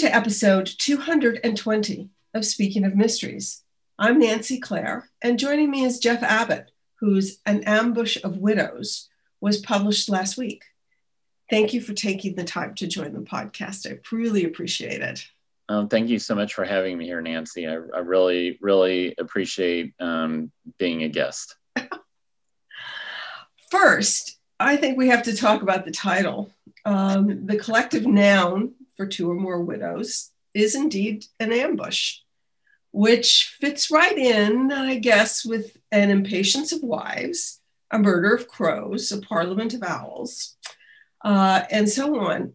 Welcome to episode 220 of Speaking of Mysteries. I'm Nancy Clare, and joining me is Jeff Abbott, whose An Ambush of Widows was published last week. Thank you for taking the time to join the podcast. I really appreciate it. Thank you so much for having me here, Nancy. I really, really appreciate being a guest. First, I think we have to talk about the title. The collective noun for two or more widows is indeed an ambush, which fits right in, I guess, with an impatience of wives, a murder of crows, a parliament of owls, and so on.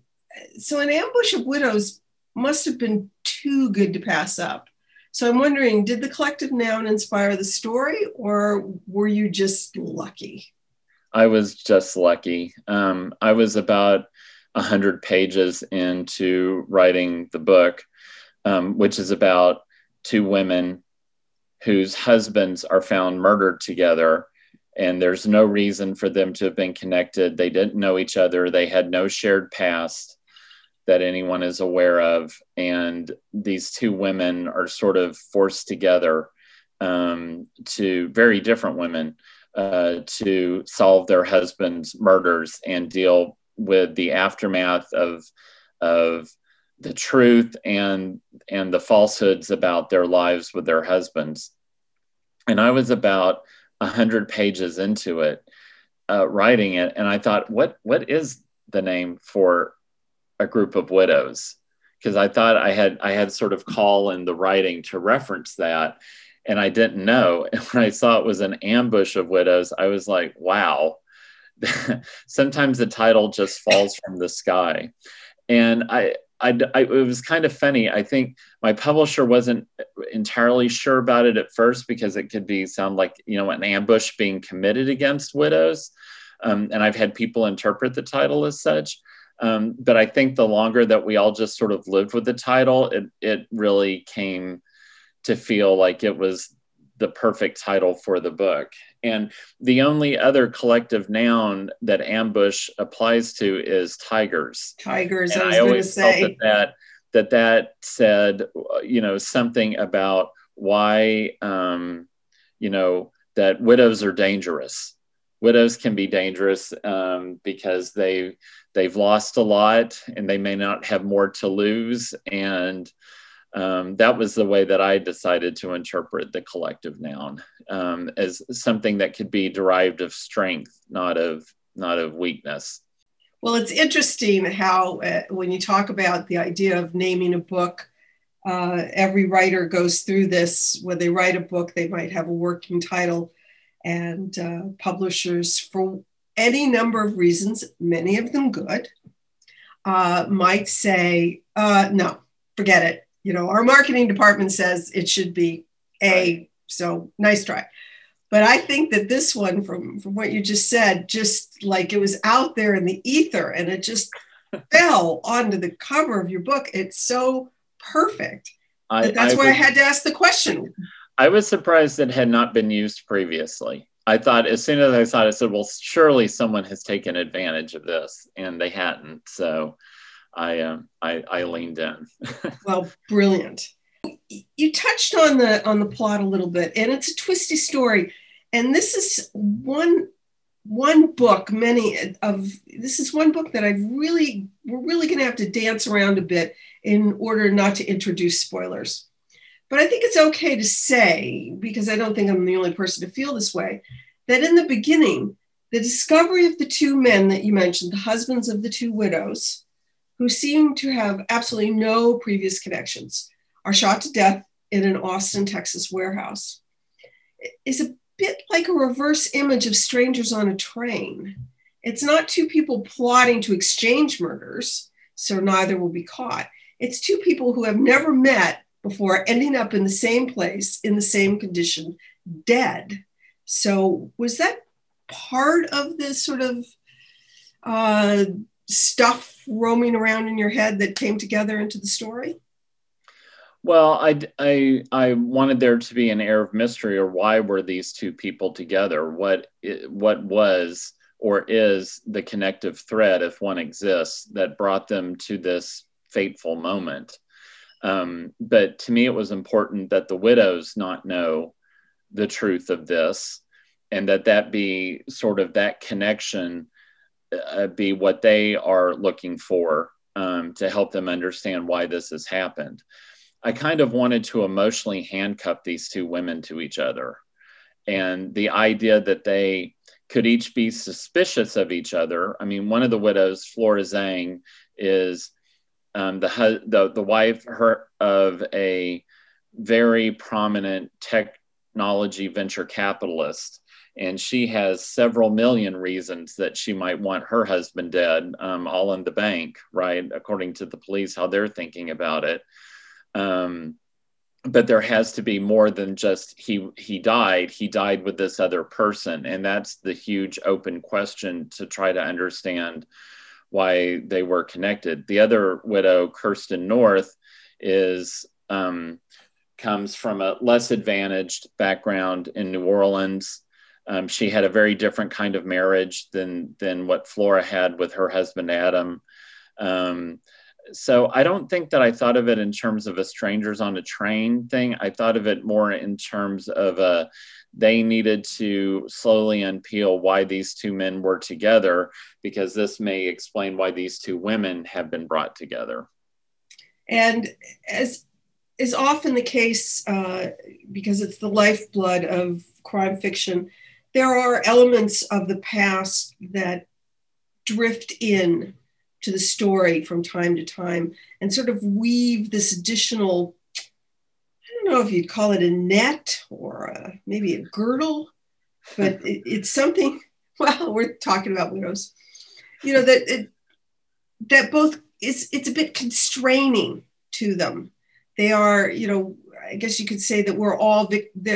So an ambush of widows must have been too good to pass up. So I'm wondering, did the collective noun inspire the story, or were you just lucky? I was just lucky. I was about 100 pages into writing the book, which is about two women whose husbands are found murdered together, and there's no reason for them to have been connected. They didn't know each other. They had no shared past that anyone is aware of. And these two women are sort of forced together, two very different women, to solve their husband's murders and deal with the aftermath of the truth and the falsehoods about their lives with their husbands. And I was about 100 pages into it, writing it. And I thought, what is the name for a group of widows? Because I thought I had sort of call in the writing to reference that. And I didn't know. And when I saw it was an ambush of widows, I was like, wow. Sometimes the title just falls from the sky. And it was kind of funny. I think my publisher wasn't entirely sure about it at first, because it could sound like, you know, an ambush being committed against widows. And I've had people interpret the title as such. But I think the longer that we all just sort of lived with the title, it really came to feel like it was the perfect title for the book. And the only other collective noun that ambush applies to is tigers. Tigers, and I always felt that said, you know, something about why, you know, that widows are dangerous. Widows can be dangerous because they've lost a lot, and they may not have more to lose. And that was the way that I decided to interpret the collective noun, as something that could be derived of strength, not of weakness. Well, it's interesting how when you talk about the idea of naming a book, every writer goes through this. When they write a book, they might have a working title, and publishers, for any number of reasons, many of them good, might say, no, forget it. You know, our marketing department says it should be A, so nice try. But I think that this one, from what you just said, just like it was out there in the ether, and it just fell onto the cover of your book. It's so perfect. That's why I had to ask the question. I was surprised it had not been used previously. I thought, as soon as I saw it, I said, well, surely someone has taken advantage of this, and they hadn't, so I leaned in. Well, brilliant. You touched on the plot a little bit, and it's a twisty story. And this is one book that we're really going to have to dance around a bit in order not to introduce spoilers. But I think it's okay to say, because I don't think I'm the only person to feel this way, that in the beginning, the discovery of the two men that you mentioned, the husbands of the two widows, who seem to have absolutely no previous connections, are shot to death in an Austin, Texas warehouse. It's a bit like a reverse image of Strangers on a Train. It's not two people plotting to exchange murders, so neither will be caught. It's two people who have never met before ending up in the same place, in the same condition, dead. So was that part of this sort of stuff roaming around in your head that came together into the story? Well, I wanted there to be an air of mystery, or why were these two people together? What was or is the connective thread, if one exists, that brought them to this fateful moment? But to me, it was important that the widows not know the truth of this, and that that be sort of that connection be what they are looking for to help them understand why this has happened. I kind of wanted to emotionally handcuff these two women to each other. And the idea that they could each be suspicious of each other. I mean, one of the widows, Flora Zhang, is the wife of a very prominent technology venture capitalist. And she has several million reasons that she might want her husband dead, all in the bank, right? According to the police, how they're thinking about it. But there has to be more than just he died with this other person. And that's the huge open question to try to understand why they were connected. The other widow, Kirsten North, is comes from a less advantaged background in New Orleans. She had a very different kind of marriage than what Flora had with her husband, Adam. So I don't think that I thought of it in terms of a strangers on a train thing. I thought of it more in terms of they needed to slowly unpeel why these two men were together, because this may explain why these two women have been brought together. And as is often the case, because it's the lifeblood of crime fiction, there are elements of the past that drift in to the story from time to time and sort of weave this additional, I don't know if you'd call it a net or maybe a girdle, but it's something, well, we're talking about widows, you know, that both is, it's a bit constraining to them. They are, you know, I guess you could say that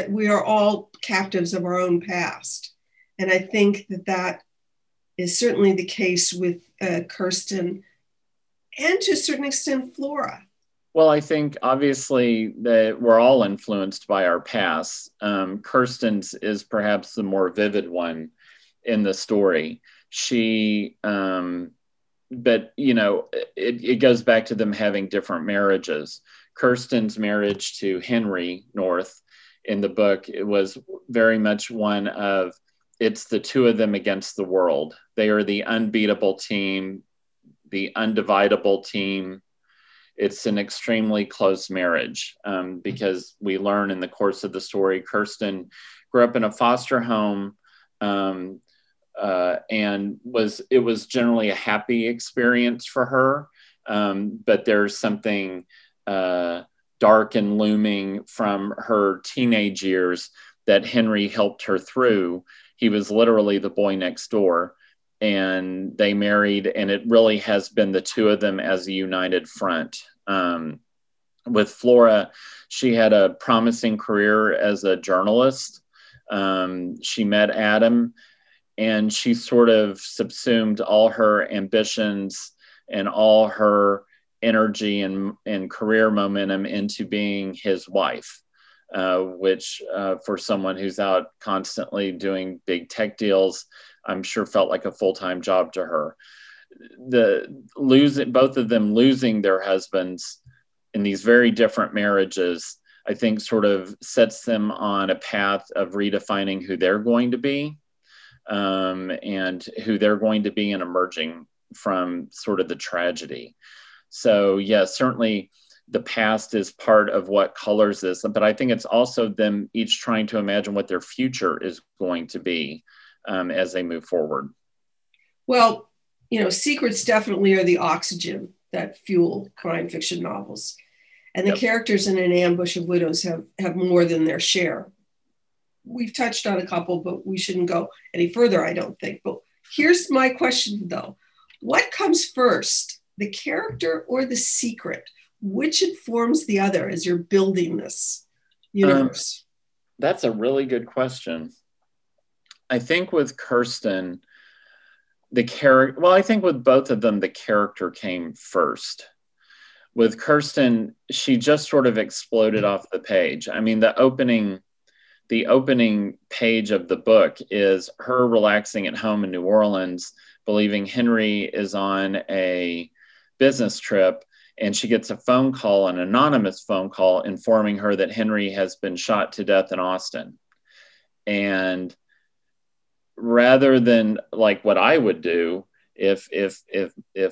we are all captives of our own past. And I think that is certainly the case with Kirsten and to a certain extent, Flora. Well, I think obviously that we're all influenced by our past. Kirsten's is perhaps the more vivid one in the story. She, but you know, it goes back to them having different marriages. Kirsten's marriage to Henry North in the book, it was very much one of, it's the two of them against the world. They are the unbeatable team, the undividable team. It's an extremely close marriage because we learn in the course of the story, Kirsten grew up in a foster home and it was generally a happy experience for her. But there's something dark and looming from her teenage years that Henry helped her through. He was literally the boy next door, and they married, and it really has been the two of them as a united front. With Flora, she had a promising career as a journalist. She met Adam, and she sort of subsumed all her ambitions and all her energy and career momentum into being his wife, which for someone who's out constantly doing big tech deals, I'm sure felt like a full-time job to her. Both of them losing their husbands in these very different marriages, I think sort of sets them on a path of redefining who they're going to be and who they're going to be in emerging from sort of the tragedy. So yeah, certainly the past is part of what colors this, but I think it's also them each trying to imagine what their future is going to be as they move forward. Well, you know, secrets definitely are the oxygen that fuel crime fiction novels. And the characters in An Ambush of Widows have more than their share. We've touched on a couple, but we shouldn't go any further, I don't think. But here's my question though. What comes first, the character or the secret? Which informs the other as you're building this universe? That's a really good question. I think with Kirsten, I think with both of them, the character came first. With Kirsten, she just sort of exploded off the page. I mean, the opening page of the book is her relaxing at home in New Orleans, believing Henry is on a business trip, and she gets a phone call, an anonymous phone call, informing her that Henry has been shot to death in Austin. And rather than like what I would do if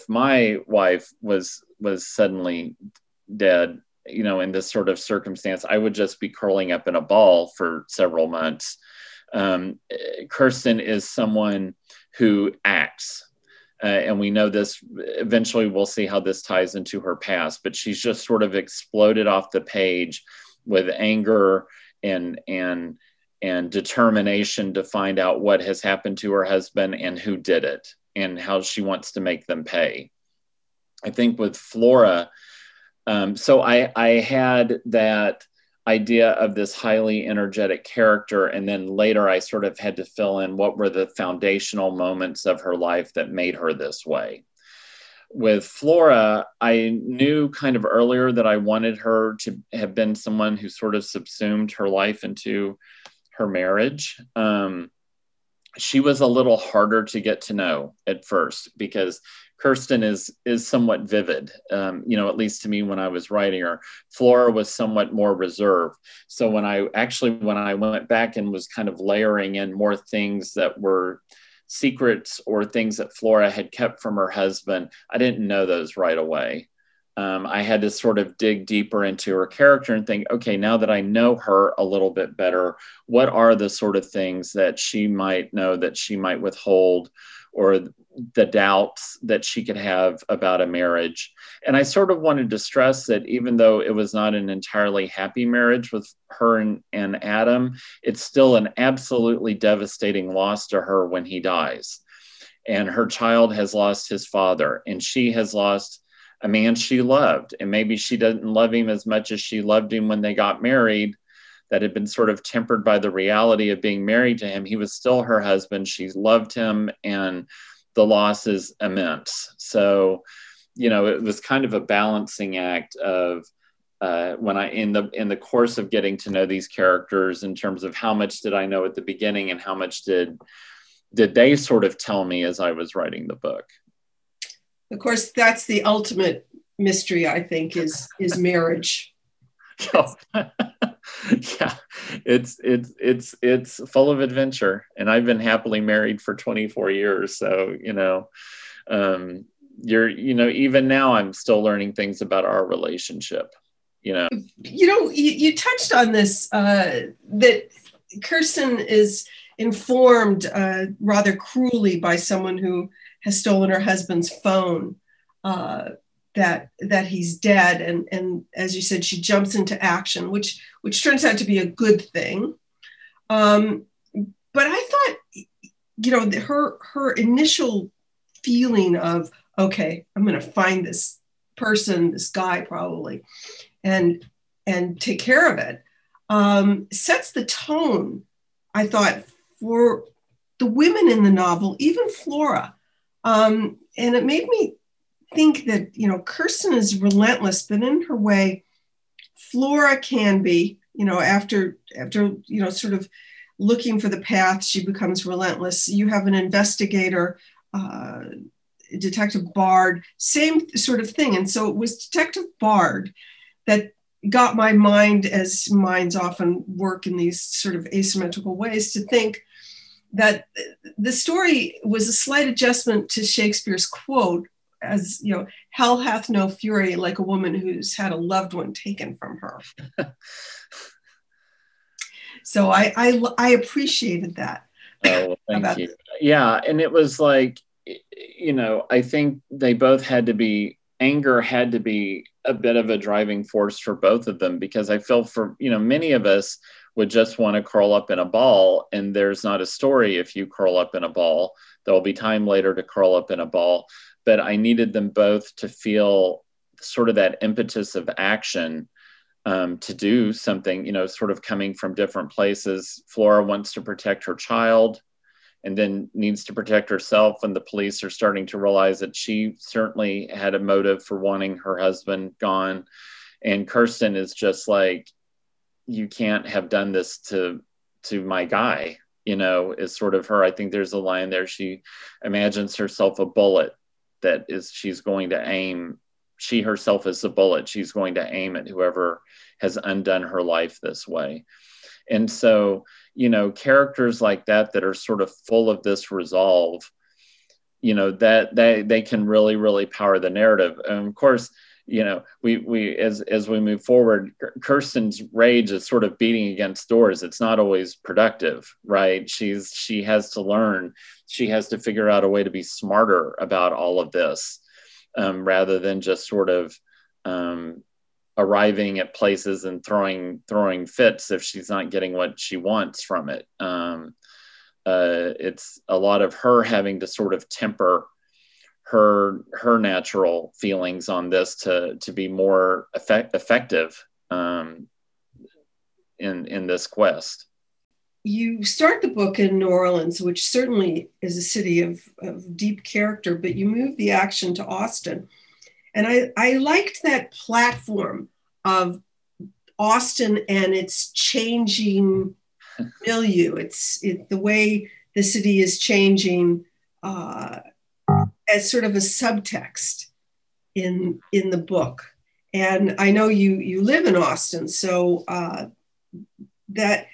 my wife was suddenly dead, you know, in this sort of circumstance, I would just be curling up in a ball for several months. Kirsten is someone who acts. And we know this, eventually we'll see how this ties into her past, but she's just sort of exploded off the page with anger and determination to find out what has happened to her husband and who did it and how she wants to make them pay. I think with Flora, so I had that idea of this highly energetic character. And then later I sort of had to fill in what were the foundational moments of her life that made her this way. With Flora, I knew kind of earlier that I wanted her to have been someone who sort of subsumed her life into her marriage. She was a little harder to get to know at first because Kirsten is somewhat vivid, you know, at least to me when I was writing her. Flora was somewhat more reserved. So when I went back and was kind of layering in more things that were secrets or things that Flora had kept from her husband, I didn't know those right away. I had to sort of dig deeper into her character and think, okay, now that I know her a little bit better, what are the sort of things that she might know, that she might withhold, or the doubts that she could have about a marriage. And I sort of wanted to stress that even though it was not an entirely happy marriage with her and Adam, it's still an absolutely devastating loss to her when he dies. And her child has lost his father, and she has lost a man she loved. And maybe she doesn't love him as much as she loved him when they got married. That had been sort of tempered by the reality of being married to him. He was still her husband. She loved him, and the loss is immense. So, you know, it was kind of a balancing act of when I, in the course of getting to know these characters, in terms of how much did I know at the beginning and how much did they sort of tell me as I was writing the book. Of course, that's the ultimate mystery, I think, is marriage. Yeah, it's full of adventure, and I've been happily married for 24 years. So, you know, even now I'm still learning things about our relationship, you know. You know, you touched on this, that Kirsten is informed rather cruelly by someone who has stolen her husband's phone, that he's dead. And as you said, she jumps into action, which turns out to be a good thing. But I thought, you know, her initial feeling of, okay, I'm going to find this person, this guy probably, and take care of it, sets the tone, I thought, for the women in the novel, even Flora. And it made me think that, you know, Kirsten is relentless, but in her way, Flora can be, you know, after, you know, sort of looking for the path, she becomes relentless. You have an investigator, Detective Bard, same sort of thing. And so it was Detective Bard that got my mind, as minds often work in these sort of asymmetrical ways, to think that the story was a slight adjustment to Shakespeare's quote, as you know, hell hath no fury like a woman who's had a loved one taken from her. So I appreciated that. Oh, thank you. Yeah, and it was like, you know, I think they both had to be, anger had to be a bit of a driving force for both of them, because I feel for, you know, many of us would just want to curl up in a ball, and there's not a story if you curl up in a ball. There'll be time later to curl up in a ball. But I needed them both to feel sort of that impetus of action, to do something, you know, sort of coming from different places. Flora wants to protect her child and then needs to protect herself when the police are starting to realize that she certainly had a motive for wanting her husband gone. And Kirsten is just like, you can't have done this to my guy, you know, is sort of her. I think there's a line there. She imagines herself a bullet she's going to aim she herself is the bullet she's going to aim at whoever has undone her life this way. And so, you know, characters like that, that are sort of full of this resolve, you know, that they can really, really power the narrative. And of course, you know, we as we move forward, Kirsten's rage is sort of beating against doors. It's not always productive, right? She has to learn. She has to figure out a way to be smarter about all of this, rather than just sort of arriving at places and throwing fits if she's not getting what she wants from it. It's a lot of her having to sort of temper her natural feelings on this to be more effective in this quest. You start the book in New Orleans, which certainly is a city of deep character, but you move the action to Austin. And I liked that platform of Austin and its changing milieu. It's the way the city is changing as sort of a subtext in the book. And I know you live in Austin, so that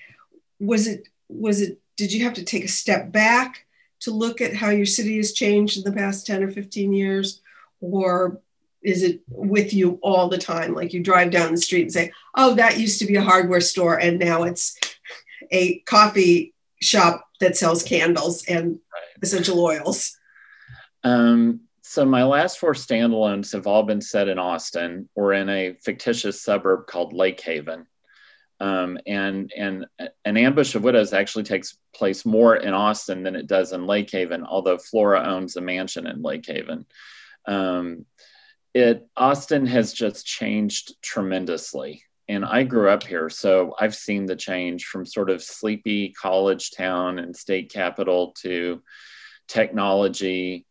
was it. Did you have to take a step back to look at how your city has changed in the past 10 or 15 years, or is it with you all the time? Like you drive down the street and say, oh, that used to be a hardware store and now it's a coffee shop that sells candles and essential oils. So my last four standalones have all been set in Austin or in a fictitious suburb called Lake Haven. And An Ambush of Widows actually takes place more in Austin than it does in Lake Haven, although Flora owns a mansion in Lake Haven. Austin has just changed tremendously. And I grew up here, so I've seen the change from sort of sleepy college town and state capital to technology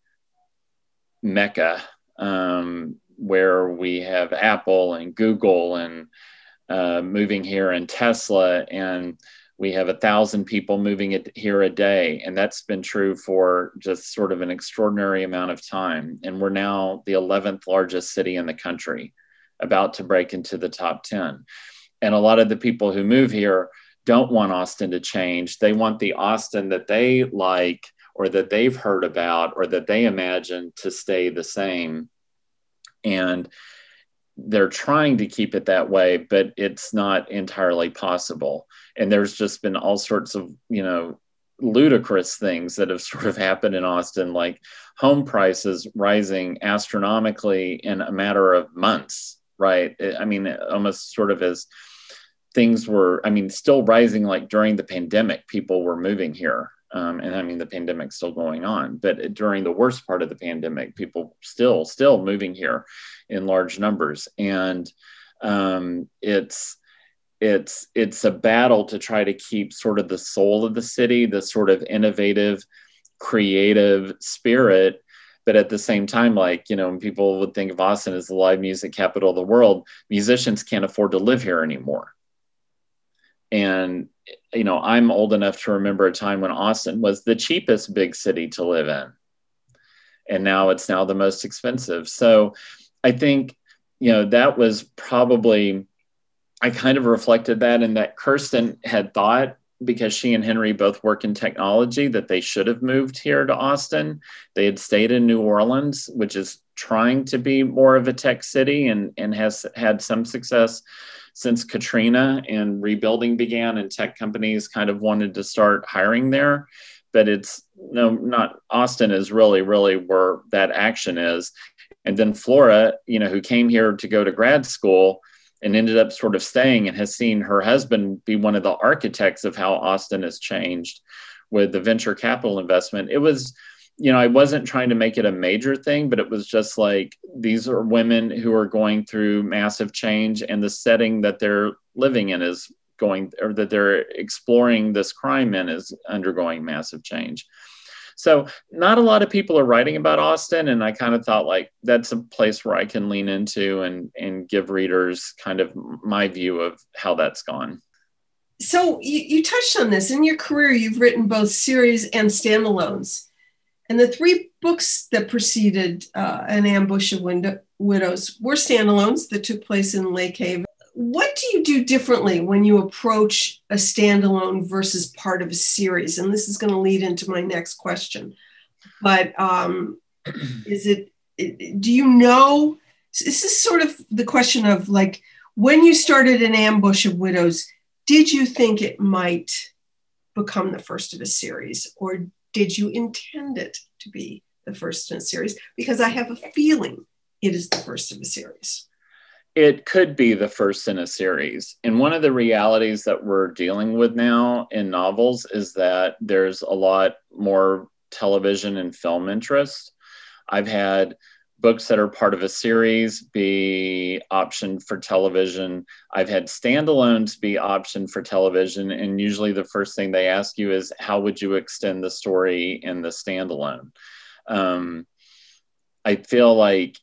mecca, where we have Apple and Google and moving here and Tesla, and we have 1,000 people moving here a day. And that's been true for just sort of an extraordinary amount of time. And we're now the 11th largest city in the country, about to break into the top 10. And a lot of the people who move here don't want Austin to change. They want the Austin that they like, or that they've heard about, or that they imagine, to stay the same. And they're trying to keep it that way, but it's not entirely possible. And there's just been all sorts of, you know, ludicrous things that have sort of happened in Austin, like home prices rising astronomically in a matter of months, right? I mean, almost sort of as things were, I mean, still rising, like during the pandemic, people were moving here. And I mean, the pandemic's still going on, but during the worst part of the pandemic, people still moving here in large numbers. And it's a battle to try to keep sort of the soul of the city, the sort of innovative, creative spirit. But at the same time, like, you know, when people would think of Austin as the live music capital of the world, musicians can't afford to live here anymore. And, you know, I'm old enough to remember a time when Austin was the cheapest big city to live in. And now it's the most expensive. So I think, you know, that was probably, I kind of reflected that in that Kirsten had thought, because she and Henry both work in technology, that they should have moved here to Austin. They had stayed in New Orleans, which is trying to be more of a tech city and has had some success since Katrina and rebuilding began, and tech companies kind of wanted to start hiring there. But it's Austin is really where that action is. And then Flora, you know, who came here to go to grad school and ended up sort of staying, and has seen her husband be one of the architects of how Austin has changed with the venture capital investment. It was, you know, I wasn't trying to make it a major thing, but it was just like, these are women who are going through massive change, and the setting that they're living in is going, or that they're exploring this crime in, is undergoing massive change. So not a lot of people are writing about Austin. And I kind of thought, like, that's a place where I can lean into and give readers kind of my view of how that's gone. So you touched on this. In your career, you've written both series and standalones. And the three books that preceded An Ambush of Widows were standalones that took place in Lake Haven. What do you do differently when you approach a standalone versus part of a series? And this is going to lead into my next question. But do you know, this is sort of the question of like, when you started An Ambush of Widows, did you think it might become the first of a series, or did you intend it to be the first in a series? Because I have a feeling it is the first of a series. It could be the first in a series. And one of the realities that we're dealing with now in novels is that there's a lot more television and film interest. I've had books that are part of a series be optioned for television. I've had standalones be optioned for television. And usually the first thing they ask you is, how would you extend the story in the standalone? I feel like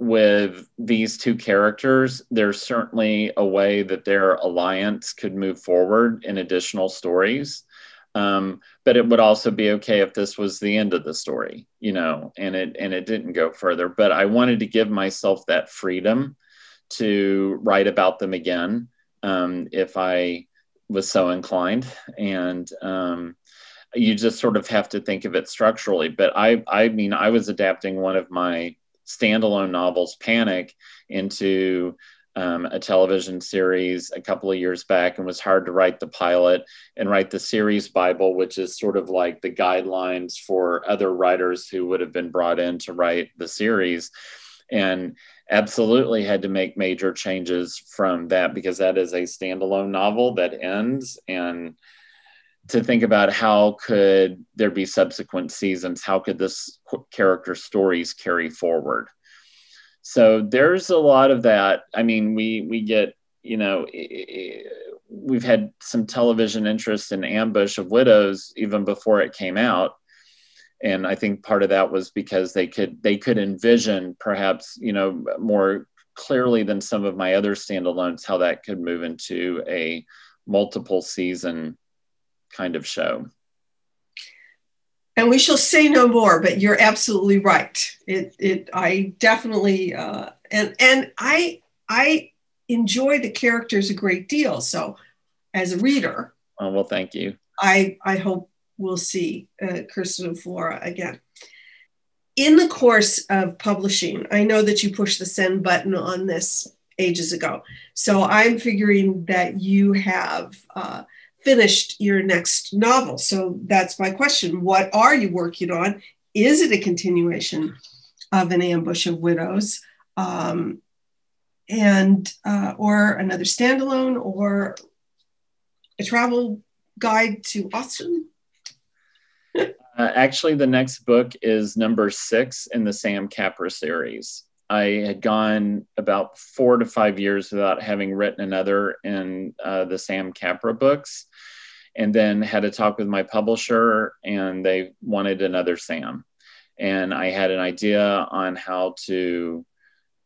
with these two characters, there's certainly a way that their alliance could move forward in additional stories. But it would also be okay if this was the end of the story, you know, and it didn't go further. But I wanted to give myself that freedom to write about them again, if I was so inclined. And you just sort of have to think of it structurally. But I mean, I was adapting one of my standalone novels, Panic, into a television series a couple of years back, and was hired to write the pilot and write the series Bible, which is sort of like the guidelines for other writers who would have been brought in to write the series, and absolutely had to make major changes from that, because that is a standalone novel that ends. And to think about how could there be subsequent seasons? How could this character stories carry forward? So there's a lot of that. I mean, we get, you know, we've had some television interest in Ambush of Widows even before it came out. And I think part of that was because they could envision perhaps, you know, more clearly than some of my other standalones, how that could move into a multiple season kind of show. And we shall say no more, but you're absolutely right. I definitely, and I enjoy the characters a great deal. So as a reader. Oh, well, thank you. I hope we'll see Kirsten and Flora again. In the course of publishing, I know that you pushed the send button on this ages ago. So I'm figuring that you have finished your next novel. So that's my question. What are you working on? Is it a continuation of An Ambush of Widows, or another standalone, or a travel guide to Austin? Actually, the next book is number 6 in the Sam Capra series. I had gone about 4 to 5 years without having written another in the Sam Capra books, and then had a talk with my publisher, and they wanted another Sam. And I had an idea on how to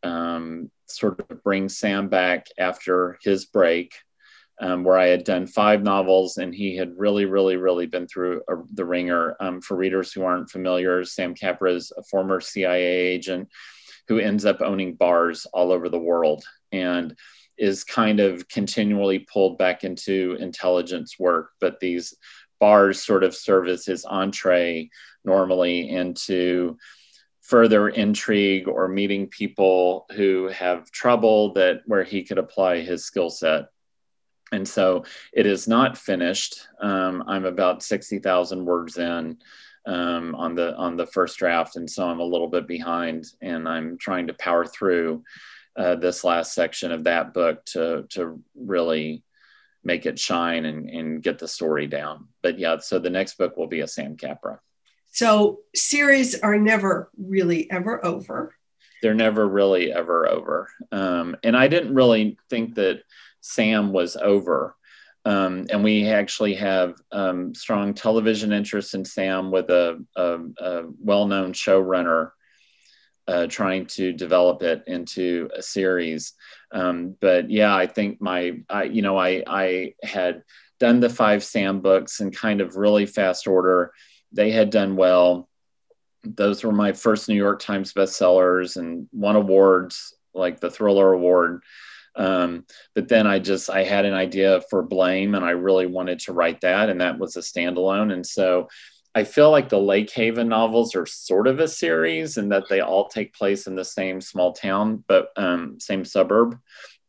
sort of bring Sam back after his break, where I had done 5 novels, and he had really, really, really been through the ringer. For readers who aren't familiar, Sam Capra is a former CIA agent who ends up owning bars all over the world and is kind of continually pulled back into intelligence work. But these bars sort of serve as his entree normally into further intrigue or meeting people who have trouble where he could apply his skill set. And so it is not finished. I'm about 60,000 words in. On the first draft. And so I'm a little bit behind, and I'm trying to power through this last section of that book to really make it shine and get the story down. But yeah, so the next book will be a Sam Capra. So series are never really ever over. They're never really ever over. And I didn't really think that Sam was over. And we actually have strong television interest in Sam with a well-known showrunner trying to develop it into a series. But yeah, I think I had done the 5 Sam books in kind of really fast order. They had done well. those were my first New York Times bestsellers and won awards like the Thriller Award. But then I had an idea for Blame, and I really wanted to write that. And that was a standalone. And so I feel like the Lake Haven novels are sort of a series in that they all take place in the same small town, but same suburb,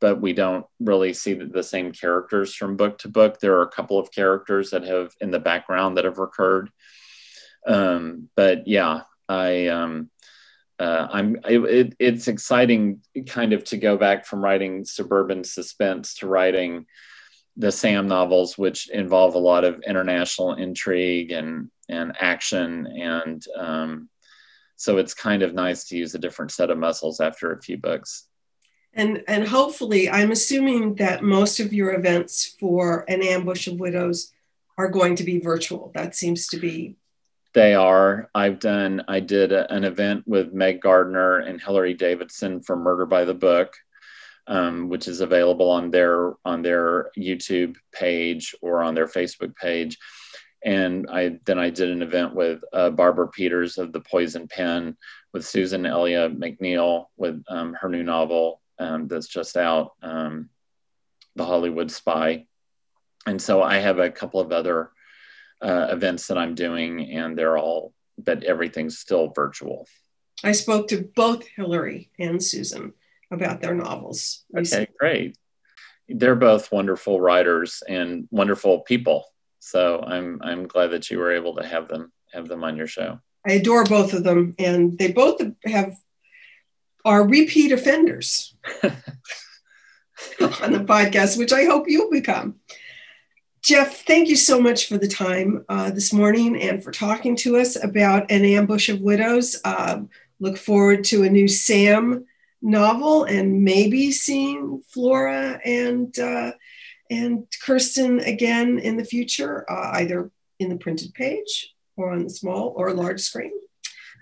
but we don't really see the same characters from book to book. There are a couple of characters that have in the background that have recurred. But yeah, it's exciting kind of to go back from writing suburban suspense to writing the Sam novels, which involve a lot of international intrigue and action. And so it's kind of nice to use a different set of muscles after a few books. And hopefully, I'm assuming that most of your events for An Ambush of Widows are going to be virtual. That seems to be... They are. I did an event with Meg Gardner and Hillary Davidson for Murder by the Book, which is available on their YouTube page or on their Facebook page. And I did an event with Barbara Peters of The Poison Pen, with Susan Elia McNeil with her new novel that's just out, The Hollywood Spy. And so I have a couple of other events that I'm doing, and but everything's still virtual. I spoke to both Hillary and Susan about their novels recently. Okay, great. They're both wonderful writers and wonderful people. So I'm glad that you were able to have them on your show. I adore both of them, and they both are repeat offenders on the podcast, which I hope you'll become. Jeff, thank you so much for the time this morning and for talking to us about An Ambush of Widows. Look forward to a new Sam novel and maybe seeing Flora and Kirsten again in the future, either in the printed page or on the small or large screen.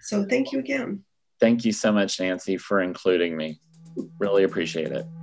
So thank you again. Thank you so much, Nancy, for including me. Really appreciate it.